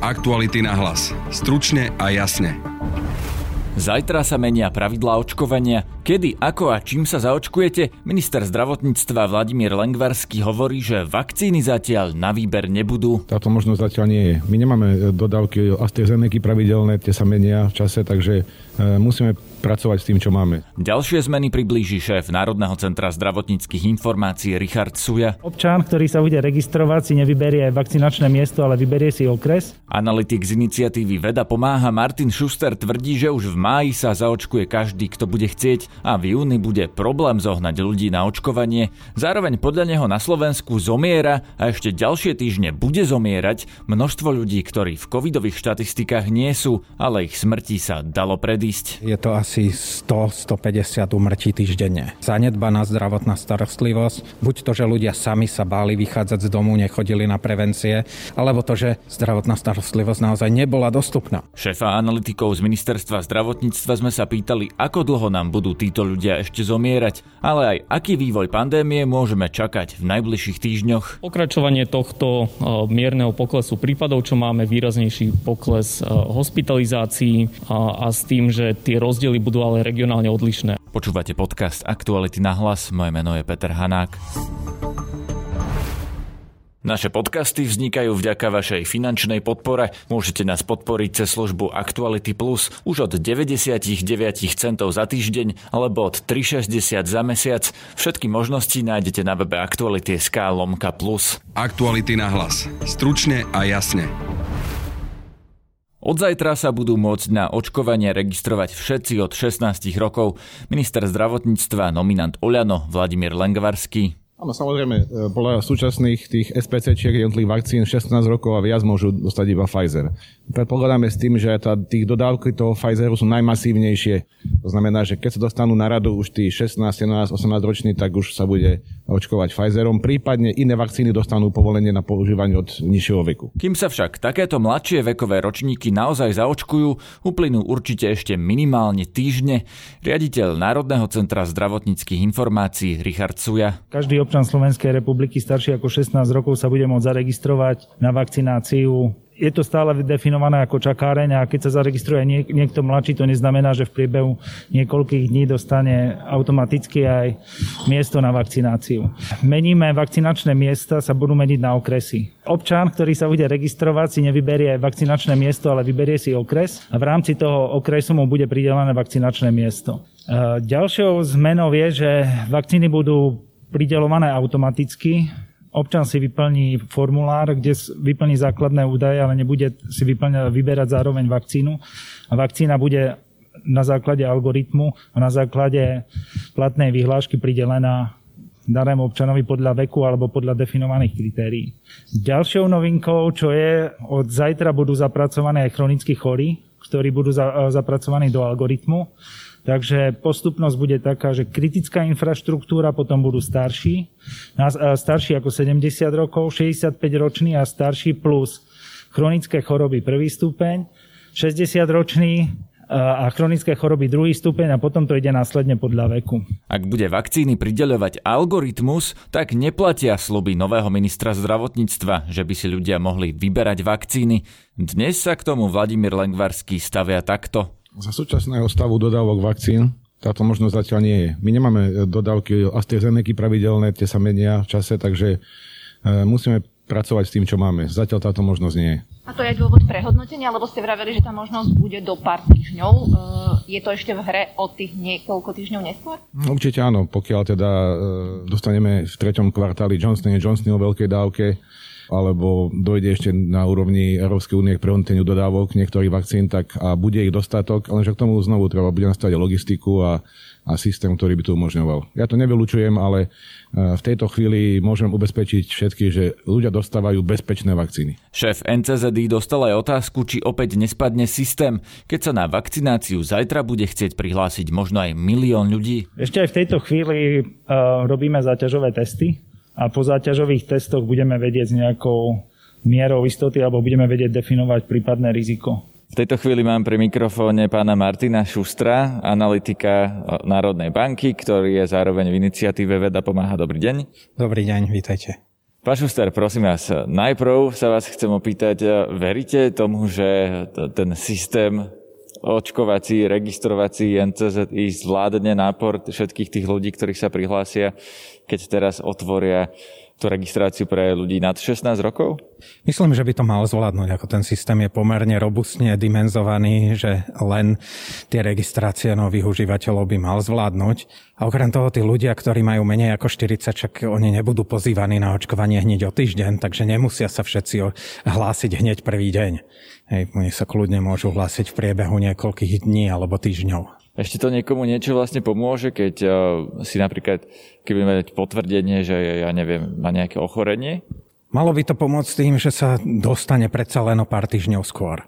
Aktuality na hlas. Stručne a jasne. Zajtra sa menia pravidlá očkovania. Kedy, ako a čím sa zaočkujete? Minister zdravotníctva Vladimír Lengvarský hovorí, že vakcíny zatiaľ na výber nebudú. Táto možnosť zatiaľ nie je. My nemáme dodávky AstraZeneca pravidelné, tie sa menia v čase, takže musíme pracovať s tým, čo máme. Ďalšie zmeny priblíži šéf Národného centra zdravotníckych informácií Richard Suja. Občan, ktorý sa bude registrovať, si nevyberie vakcinačné miesto, ale vyberie si okres. Analytik z iniciatívy Veda pomáha Martin Schuster tvrdí, že už v máji sa zaočkuje každý, kto bude chcieť, a v júni bude problém zohnať ľudí na očkovanie. Zároveň podľa neho na Slovensku zomiera a ešte ďalšie týždne bude zomierať množstvo ľudí, ktorí v covidových štatistikách nie sú, ale ich smrti sa dalo predísť. Je to asi 100-150 úmrtí týždenne. Zanedbaná zdravotná starostlivosť, buď to, že ľudia sami sa báli vychádzať z domu, nechodili na prevencie, alebo to, že zdravotná starostlivosť naozaj nebola dostupná. Šéfa analytikov z ministerstva zdravotníctva sme sa pýtali, ako dlho nám budú títo ľudia ešte zomierať, ale aj aký vývoj pandémie môžeme čakať v najbližších týždňoch. Pokračovanie tohto mierneho poklesu prípadov, čo máme výraznejší pokles hospitalizácií a s tým, že tie rozdiely budú ale regionálne odlišné. Počúvate podcast Aktuality na hlas, moje meno je Peter Hanák. Naše podcasty vznikajú vďaka vašej finančnej podpore. Môžete nás podporiť cez službu Aktuality Plus už od 99 centov za týždeň alebo od 3,60 za mesiac. Všetky možnosti nájdete na webe Aktuality.sk/plus. Aktuality na hlas. Stručne a jasne. Od zajtra sa budú môcť na očkovanie registrovať všetci od 16 rokov. Minister zdravotníctva, nominant Oľano, Vladimír Lengvarský. Áno, samozrejme, podľa súčasných tých SPC-čiek jednotlivých vakcín 16 rokov a viac môžu dostať iba Pfizer. Predpokladáme s tým, že tých dodávky toho Pfizeru sú najmasívnejšie. To znamená, že keď sa dostanú na radu už tí 16, 17, 18 roční, tak už sa bude očkovať Pfizerom. Prípadne iné vakcíny dostanú povolenie na používanie od nižšieho veku. Kým sa však takéto mladšie vekové ročníky naozaj zaočkujú, uplynú určite ešte minimálne týždne. Riaditeľ Národného centra zdravotníckych informácií Richard Suja. Každý občan Slovenskej republiky starší ako 16 rokov sa bude môcť zaregistrovať na vakcináciu. Je to stále definované ako čakáreň a keď sa zaregistruje niekto mladší, to neznamená, že v priebehu niekoľkých dní dostane automaticky aj miesto na vakcináciu. Meníme vakcinačné miesta, sa budú meniť na okresy. Občan, ktorý sa bude registrovať, si nevyberie vakcinačné miesto, ale vyberie si okres a v rámci toho okresu mu bude pridelené vakcinačné miesto. Ďalšou zmenou je, že vakcíny budú prideľované automaticky. Občan si vyplní formulár, kde vyplní základné údaje, ale nebude si vyberať zároveň vakcínu. A vakcína bude na základe algoritmu a na základe platnej vyhlášky pridelená danému občanovi podľa veku alebo podľa definovaných kritérií. Ďalšou novinkou, čo je, od zajtra budú zapracované aj chronickí chorí, ktorí budú zapracovaní do algoritmu. Takže postupnosť bude taká, že kritická infraštruktúra, potom budú starší ako 70 rokov, 65 roční a starší plus chronické choroby prvý stupeň, 60 roční a chronické choroby druhý stupeň a potom to ide následne podľa veku. Ak bude vakcíny prideľovať algoritmus, tak neplatia sľuby nového ministra zdravotníctva, že by si ľudia mohli vyberať vakcíny. Dnes sa k tomu Vladimír Lengvarský stavia takto. Za súčasného stavu dodávok vakcín táto možnosť zatiaľ nie je. My nemáme dodávky AstraZeneca pravidelné, tie sa menia v čase, takže musíme pracovať s tým, čo máme. Zatiaľ táto možnosť nie je. A to je dôvod prehodnotenia, lebo ste vraveli, že tá možnosť bude do pár týždňov. Je to ešte v hre od tých niekoľko týždňov neskôr? Určite áno, pokiaľ teda dostaneme v 3. kvartáli Johnson & Johnson o veľkej dávke, alebo dojde ešte na úrovni Európskej únie k prehodnoteniu dodávok niektorých vakcín, tak a bude ich dostatok, lenže k tomu znovu treba bude nastaviť logistiku a systém, ktorý by to umožňoval. Ja to nevylučujem, ale v tejto chvíli môžem ubezpečiť všetkých, že ľudia dostávajú bezpečné vakcíny. Šéf NCZI dostal aj otázku, či opäť nespadne systém, keď sa na vakcináciu zajtra bude chcieť prihlásiť možno aj 1 000 000 ľudí. Ešte aj v tejto chvíli robíme záťažové testy. A po záťažových testoch budeme vedieť s nejakou mierou istoty alebo budeme vedieť definovať prípadné riziko. V tejto chvíli mám pri mikrofóne pána Martina Šustra, analytika Národnej banky, ktorý je zároveň v iniciatíve Veda pomáha. Dobrý deň. Dobrý deň, vítajte. Pán Šuster, prosím vás, najprv sa vás chcem opýtať, veríte tomu, že ten systém očkovací, registrovací NCZI zvládne nápor všetkých tých ľudí, ktorých sa prihlásia, keď teraz otvoria tú registráciu pre ľudí nad 16 rokov? Myslím, že by to malo zvládnuť, ako ten systém je pomerne robustne dimenzovaný, že len tie registrácie nových užívateľov by mal zvládnuť. A okrem toho, tí ľudia, ktorí majú menej ako 40, však oni nebudú pozývaní na očkovanie hneď o týždeň, takže nemusia sa všetci hlásiť hneď prvý deň. Hej, oni sa kľudne môžu hlásiť v priebehu niekoľkých dní alebo týždňov. Ešte to niekomu niečo vlastne pomôže, keď si napríklad, keď budeme dať potvrdenie, že ja neviem, má nejaké ochorenie? Malo by to pomôcť tým, že sa dostane predsa len o pár týždňov skôr.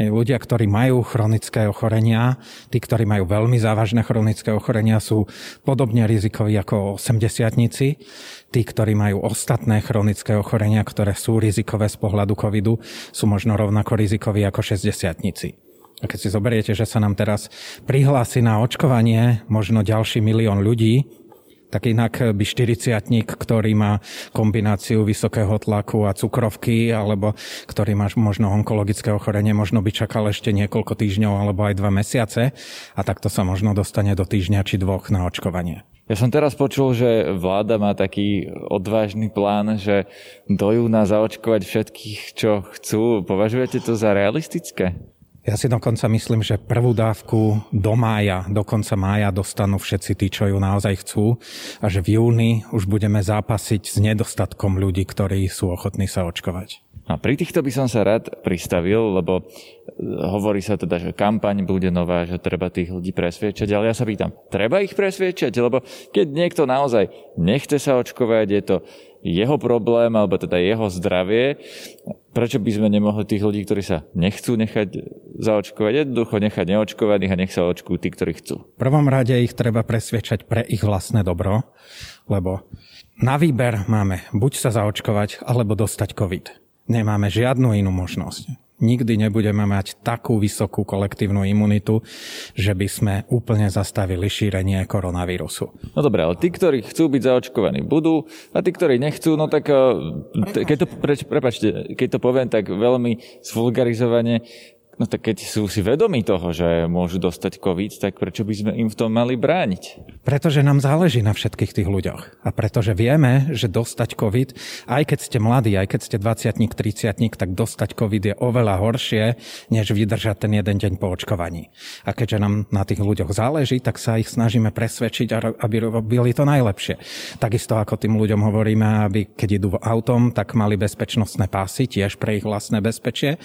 Ľudia, ktorí majú chronické ochorenia, tí, ktorí majú veľmi závažné chronické ochorenia, sú podobne rizikoví ako 80-tníci. Tí, ktorí majú ostatné chronické ochorenia, ktoré sú rizikové z pohľadu covidu, sú možno rovnako rizikoví ako 60-tníci. A keď si zoberiete, že sa nám teraz prihlási na očkovanie možno ďalší 1 milión ľudí, tak inak by 40-tník, ktorý má kombináciu vysokého tlaku a cukrovky, alebo ktorý má možno onkologické ochorenie, možno by čakal ešte niekoľko týždňov alebo aj 2 mesiace a takto sa možno dostane do týždňa či 2 na očkovanie. Ja som teraz počul, že vláda má taký odvážny plán, že dojú na zaočkovať všetkých, čo chcú. Považujete to za realistické? Ja si dokonca myslím, že prvú dávku do konca mája dostanú všetci tí, čo ju naozaj chcú a že v júni už budeme zápasiť s nedostatkom ľudí, ktorí sú ochotní sa očkovať. A pri týchto by som sa rád pristavil, lebo hovorí sa teda, že kampaň bude nová, že treba tých ľudí presviečať, ale ja sa pýtam, treba ich presviečať? Lebo keď niekto naozaj nechce sa očkovať, je to jeho problém, alebo teda jeho zdravie, prečo by sme nemohli tých ľudí, ktorí sa nechcú nechať zaočkovať, jednoducho nechať neočkovaných a nech sa očkujú tí, ktorí chcú? V prvom rade ich treba presviečať pre ich vlastné dobro, lebo na výber máme buď sa zaočkovať, alebo dostať COVID. Nemáme žiadnu inú možnosť. Nikdy nebudeme mať takú vysokú kolektívnu imunitu, že by sme úplne zastavili šírenie koronavírusu. No dobré, ale tí, ktorí chcú byť zaočkovaní, budú, a tí, ktorí nechcú, no tak keď to poviem tak veľmi svulgarizovane, no tak keď sú si vedomí toho, že môžu dostať COVID, tak prečo by sme im v tom mali brániť? Pretože nám záleží na všetkých tých ľuďoch. A pretože vieme, že dostať COVID, aj keď ste mladí, aj keď ste 20-tník, 30-tník, tak dostať COVID je oveľa horšie, než vydržať ten jeden deň po očkovaní. A keďže nám na tých ľuďoch záleží, tak sa ich snažíme presvedčiť, aby robili to najlepšie. Takisto ako tým ľuďom hovoríme, aby keď idú autom, tak mali bezpečnostné pásy, tiež pre ich vlastné bezpečie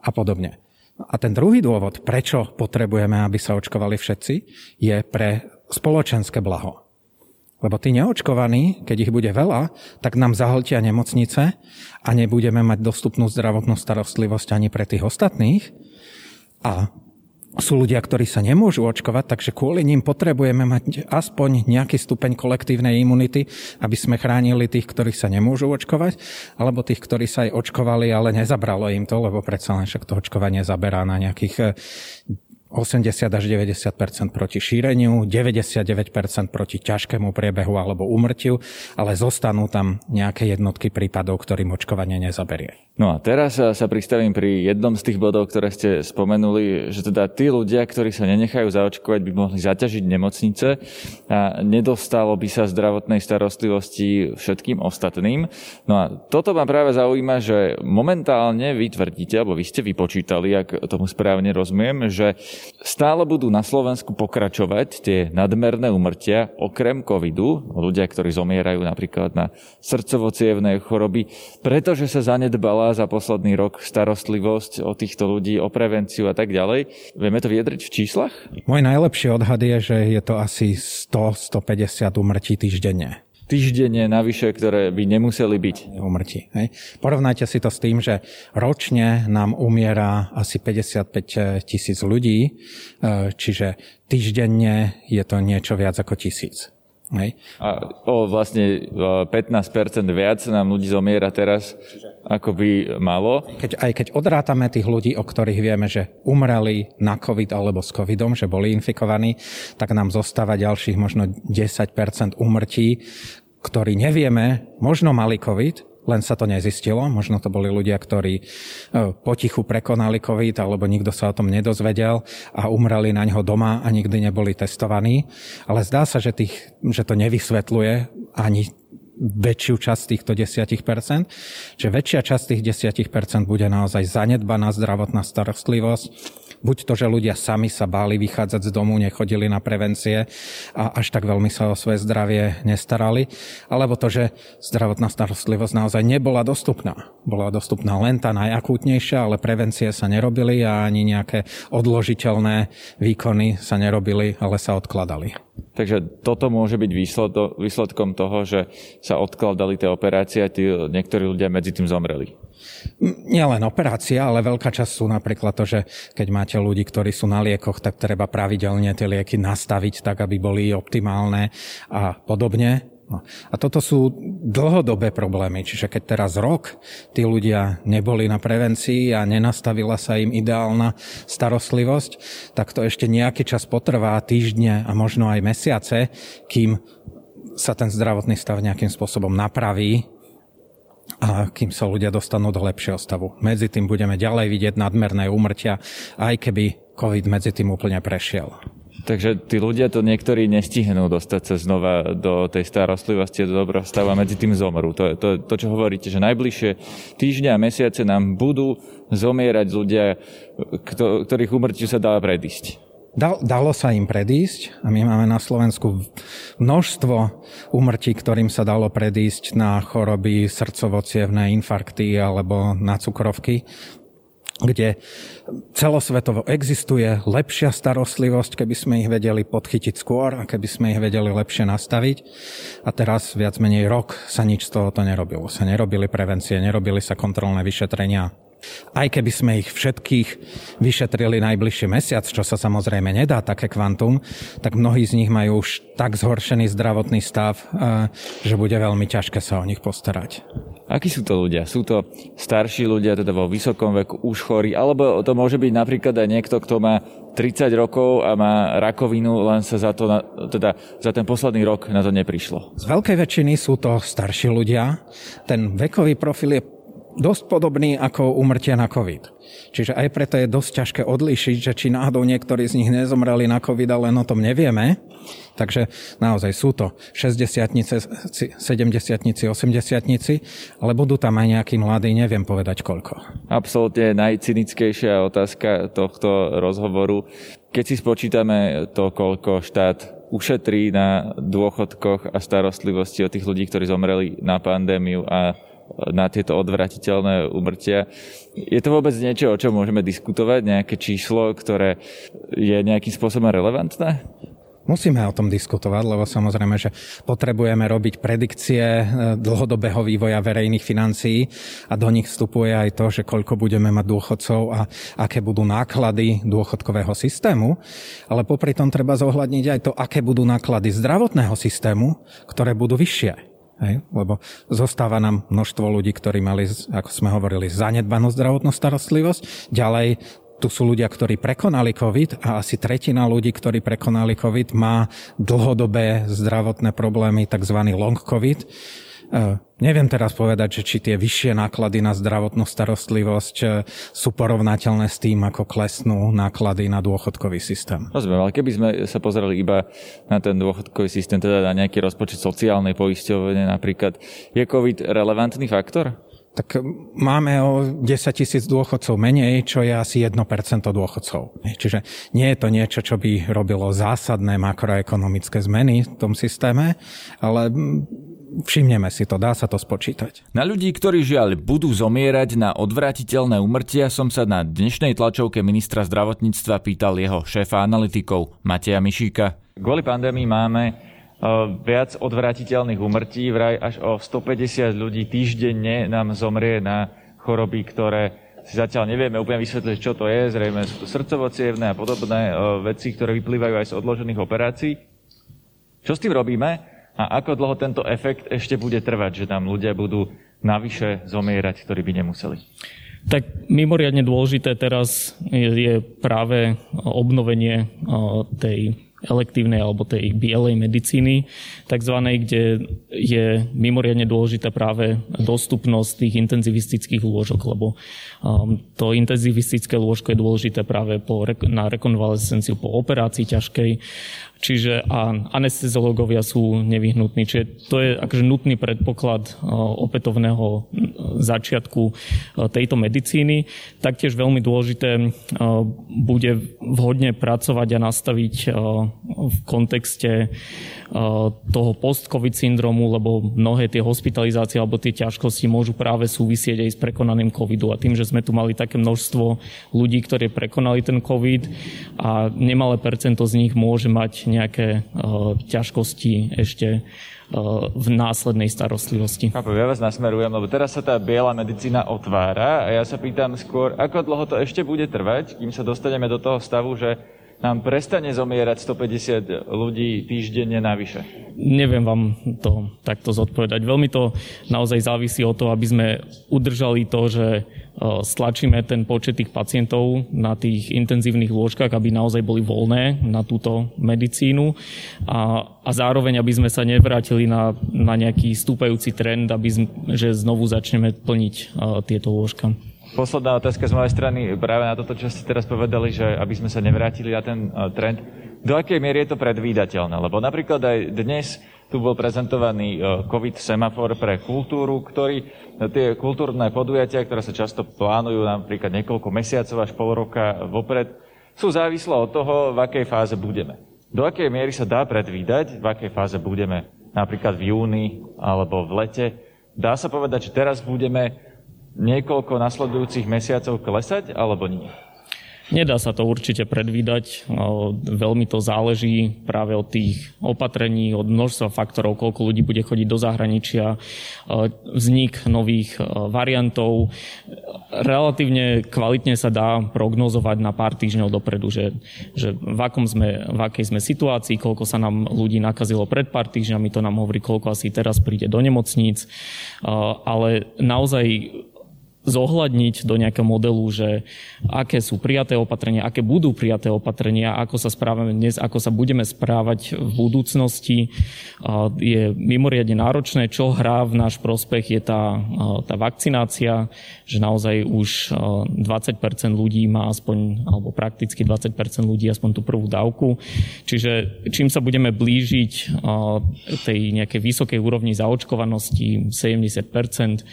a podobne. A ten druhý dôvod, prečo potrebujeme, aby sa očkovali všetci, je pre spoločenské blaho. Lebo tí neočkovaní, keď ich bude veľa, tak nám zahltia nemocnice a nebudeme mať dostupnú zdravotnú starostlivosť ani pre tých ostatných. A sú ľudia, ktorí sa nemôžu očkovať, takže kvôli nim potrebujeme mať aspoň nejaký stupeň kolektívnej imunity, aby sme chránili tých, ktorí sa nemôžu očkovať, alebo tých, ktorí sa aj očkovali, ale nezabralo im to, lebo predsa len však to očkovanie zaberá na nejakých 80 až 90% proti šíreniu, 99% proti ťažkému priebehu alebo úmrtiu, ale zostanú tam nejaké jednotky prípadov, ktorým očkovanie nezaberie. No a teraz sa pristavím pri jednom z tých bodov, ktoré ste spomenuli, že teda tí ľudia, ktorí sa nenechajú zaočkovať, by mohli zaťažiť nemocnice a nedostalo by sa zdravotnej starostlivosti všetkým ostatným. No a toto ma práve zaujíma, že momentálne vy tvrdíte, alebo vy ste vypočítali, ak tomu správne rozumiem, že stále budú na Slovensku pokračovať tie nadmerné úmrtia okrem covidu, ľudia, ktorí zomierajú napríklad na srdcovo-cievnej choroby, pretože sa zanedbala za posledný rok starostlivosť o týchto ľudí, o prevenciu a tak ďalej. Vieme to vyjadriť v číslach? Môj najlepší odhad je, že je to asi 100-150 úmrtí týždenne. Týždenne navyše, ktoré by nemuseli byť. Umrtí. Hej. Porovnajte si to s tým, že ročne nám umiera asi 55 000 ľudí, čiže týždenne je to niečo viac ako 1000. Hej. A vlastne 15% viac nám ľudí zomiera teraz, ako by malo. Aj keď odrátame tých ľudí, o ktorých vieme, že umreli na COVID alebo s COVIDom, že boli infikovaní, tak nám zostáva ďalších možno 10% úmrtí, ktorí nevieme, možno mali COVID, len sa to nezistilo. Možno to boli ľudia, ktorí potichu prekonali COVID, alebo nikto sa o tom nedozvedel a umreli na ňo doma a nikdy neboli testovaní. Ale zdá sa, že to nevysvetľuje ani väčšiu časť týchto 10%, čiže väčšia časť tých 10% bude naozaj zanedbaná zdravotná starostlivosť. Buď to, že ľudia sami sa báli vychádzať z domu, nechodili na prevencie a až tak veľmi sa o svoje zdravie nestarali, alebo to, že zdravotná starostlivosť naozaj nebola dostupná. Bola dostupná len tá najakútnejšia, ale prevencie sa nerobili a ani nejaké odložiteľné výkony sa nerobili, ale sa odkladali. Takže toto môže byť výsledkom toho, že sa odkladali tie operácie a niektorí ľudia medzi tým zomreli. Nie len operácia, ale veľká časť sú napríklad to, že keď máte ľudí, ktorí sú na liekoch, tak treba pravidelne tie lieky nastaviť tak, aby boli optimálne a podobne. No. A toto sú dlhodobé problémy, čiže keď teraz rok tí ľudia neboli na prevencii a nenastavila sa im ideálna starostlivosť, tak to ešte nejaký čas potrvá, týždne a možno aj mesiace, kým sa ten zdravotný stav nejakým spôsobom napraví a kým sa ľudia dostanú do lepšieho stavu. Medzi tým budeme ďalej vidieť nadmerné úmrtia, aj keby COVID medzi tým úplne prešiel. Takže tí ľudia to niektorí nestihnú dostať sa znova do tej starostlivosti, do dobrého stavu a medzi tým zomrú. To, čo hovoríte, že najbližšie týždňa a mesiace nám budú zomierať ľudia, ktorých úmrtiu sa dá predísť. Dalo sa im predísť a my máme na Slovensku množstvo úmrtí, ktorým sa dalo predísť na choroby srdcovo-cievne, infarkty alebo na cukrovky, kde celosvetovo existuje lepšia starostlivosť, keby sme ich vedeli podchytiť skôr a keby sme ich vedeli lepšie nastaviť. A teraz viac menej rok sa nič z toho nerobilo. Sa nerobili prevencie, nerobili sa kontrolné vyšetrenia. Aj keby sme ich všetkých vyšetrili najbližší mesiac, čo sa samozrejme nedá, také kvantum, tak mnohí z nich majú už tak zhoršený zdravotný stav, že bude veľmi ťažké sa o nich postarať. Akí sú to ľudia? Sú to starší ľudia, teda vo vysokom veku, už chorí, alebo to môže byť napríklad aj niekto, kto má 30 rokov a má rakovinu, len sa za ten posledný rok na to neprišlo? Z veľkej väčšiny sú to starší ľudia. Ten vekový profil je dosť podobný ako úmrtia na COVID. Čiže aj preto je dosť ťažké odlíšiť, že či náhodou niektorí z nich nezomreli na COVID, ale o tom nevieme. Takže naozaj sú to 60-tnice, 70-tnici, 80-tnici, ale budú tam aj nejakí mladí, neviem povedať koľko. Absolútne najcynickejšia otázka tohto rozhovoru. Keď si spočítame to, koľko štát ušetrí na dôchodkoch a starostlivosti o tých ľudí, ktorí zomreli na pandémiu a na tieto odvratiteľné úmrtia. Je to vôbec niečo, o čom môžeme diskutovať? Nejaké číslo, ktoré je nejakým spôsobom relevantné? Musíme o tom diskutovať, lebo samozrejme, že potrebujeme robiť predikcie dlhodobého vývoja verejných financií a do nich vstupuje aj to, že koľko budeme mať dôchodcov a aké budú náklady dôchodkového systému, ale popri tom treba zohľadniť aj to, aké budú náklady zdravotného systému, ktoré budú vyššie. Hej, lebo zostáva nám množstvo ľudí, ktorí mali, ako sme hovorili, zanedbanú zdravotnú starostlivosť. Ďalej, tu sú ľudia, ktorí prekonali COVID a asi tretina ľudí, ktorí prekonali COVID, má dlhodobé zdravotné problémy, tzv. Long COVID. Neviem teraz povedať, že či tie vyššie náklady na zdravotnú starostlivosť sú porovnateľné s tým, ako klesnú náklady na dôchodkový systém. Rozumiem, ale keby sme sa pozerali iba na ten dôchodkový systém, teda na nejaký rozpočet sociálnej poisťovne napríklad, je COVID relevantný faktor? Tak máme o 10 000 dôchodcov menej, čo je asi 1% dôchodcov. Čiže nie je to niečo, čo by robilo zásadné makroekonomické zmeny v tom systéme, ale všimneme si to, dá sa to spočítať. Na ľudí, ktorí žiaľ budú zomierať na odvratiteľné úmrtia, som sa na dnešnej tlačovke ministra zdravotníctva pýtal jeho šéfa analytikov Mateja Mišíka. Kvôli pandémii máme viac odvratiteľných úmrtí, vraj až o 150 ľudí týždenne nám zomrie na choroby, ktoré si zatiaľ nevieme úplne vysvetliť, čo to je. Zrejme sú to srdcovo-cievne a podobné veci, ktoré vyplývajú aj z odložených operácií. Čo s tým robíme? A ako dlho tento efekt ešte bude trvať, že tam ľudia budú navyše zomierať, ktorí by nemuseli? Tak mimoriadne dôležité teraz je práve obnovenie tej elektívnej alebo tej bielej medicíny, takzvanej, kde je mimoriadne dôležitá práve dostupnosť tých intenzivistických lôžok, lebo to intenzivistické lôžko je dôležité práve na rekonvalescenciu po operácii ťažkej, čiže anesteziológovia sú nevyhnutní. Čiže to je akože nutný predpoklad opätovného začiatku tejto medicíny. Taktiež veľmi dôležité bude vhodne pracovať a nastaviť v kontexte toho post-covid syndromu, lebo mnohé tie hospitalizácie alebo tie ťažkosti môžu práve súvisieť aj s prekonaným covidu. A tým, že sme tu mali také množstvo ľudí, ktorí prekonali ten covid a nemalé percento z nich môže mať nejaké ťažkosti ešte v následnej starostlivosti. Ja vás nasmerujem, lebo teraz sa tá biela medicína otvára a ja sa pýtam skôr, ako dlho to ešte bude trvať, kým sa dostaneme do toho stavu, že nám prestane zomierať 150 ľudí týždenne navyše? Neviem vám to takto zodpovedať. Veľmi to naozaj závisí od toho, aby sme udržali to, že stlačíme ten počet tých pacientov na tých intenzívnych lôžkach, aby naozaj boli voľné na túto medicínu a zároveň, aby sme sa nevrátili na nejaký stúpajúci trend, že znovu začneme plniť tieto lôžka. Posledná otázka z mojej strany práve na toto, čo ste teraz povedali, že aby sme sa nevrátili na ten trend. Do akej miery je to predvídateľné? Lebo napríklad aj dnes tu bol prezentovaný COVID-semafor pre kultúru, ktorý tie kultúrne podujatia, ktoré sa často plánujú napríklad niekoľko mesiacov až pol roka vopred, sú závislé od toho, v akej fáze budeme. Do akej miery sa dá predvídať, v akej fáze budeme napríklad v júni alebo v lete? Dá sa povedať, že teraz budeme niekoľko nasledujúcich mesiacov klesať, alebo nie? Nedá sa to určite predvídať. Veľmi to záleží práve od tých opatrení, od množstva faktorov, koľko ľudí bude chodiť do zahraničia, vznik nových variantov. Relatívne kvalitne sa dá prognozovať na pár týždňov dopredu, že v akej sme situácii, koľko sa nám ľudí nakazilo pred pár týždňami, to nám hovorí, koľko asi teraz príde do nemocníc. Ale naozaj zohľadniť do nejakého modelu, že aké sú prijaté opatrenia, aké budú prijaté opatrenia, ako sa správame dnes, ako sa budeme správať v budúcnosti, je mimoriadne náročné. Čo hrá v náš prospech je tá vakcinácia, že naozaj už 20% ľudí má aspoň, alebo prakticky 20% ľudí aspoň tú prvú dávku. Čiže čím sa budeme blížiť tej nejakej vysokej úrovni zaočkovanosti 70%,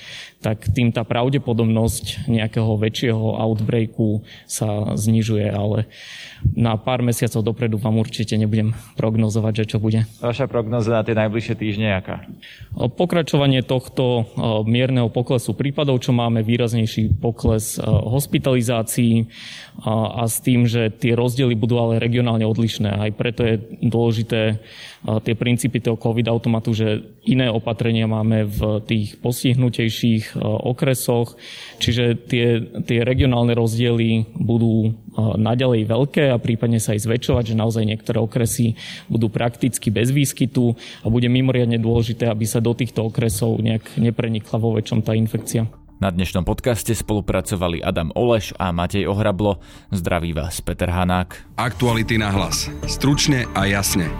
tak tým tá pravdepodobnosť nejakého väčšieho outbreaku sa znižuje, ale na pár mesiacov dopredu vám určite nebudem prognozovať, že čo bude. Vaša prognoza na tie najbližšie týždne aká? Pokračovanie tohto mierneho poklesu prípadov, čo máme výraznejší pokles hospitalizácií a s tým, že tie rozdiely budú ale regionálne odlišné. Aj preto je dôležité tie princípy toho COVID-automatu, že iné opatrenia máme v tých postihnutejších okresoch, čiže tie regionálne rozdiely budú naďalej veľké a prípadne sa aj zväčšovať, že naozaj niektoré okresy budú prakticky bez výskytu a bude mimoriadne dôležité, aby sa do týchto okresov nejak neprenikla vo väčšom tá infekcia. Na dnešnom podcaste spolupracovali Adam Oleš a Matej Ohrablo. Zdraví vás Peter Hanák. Aktuality na hlas. Stručne a jasne.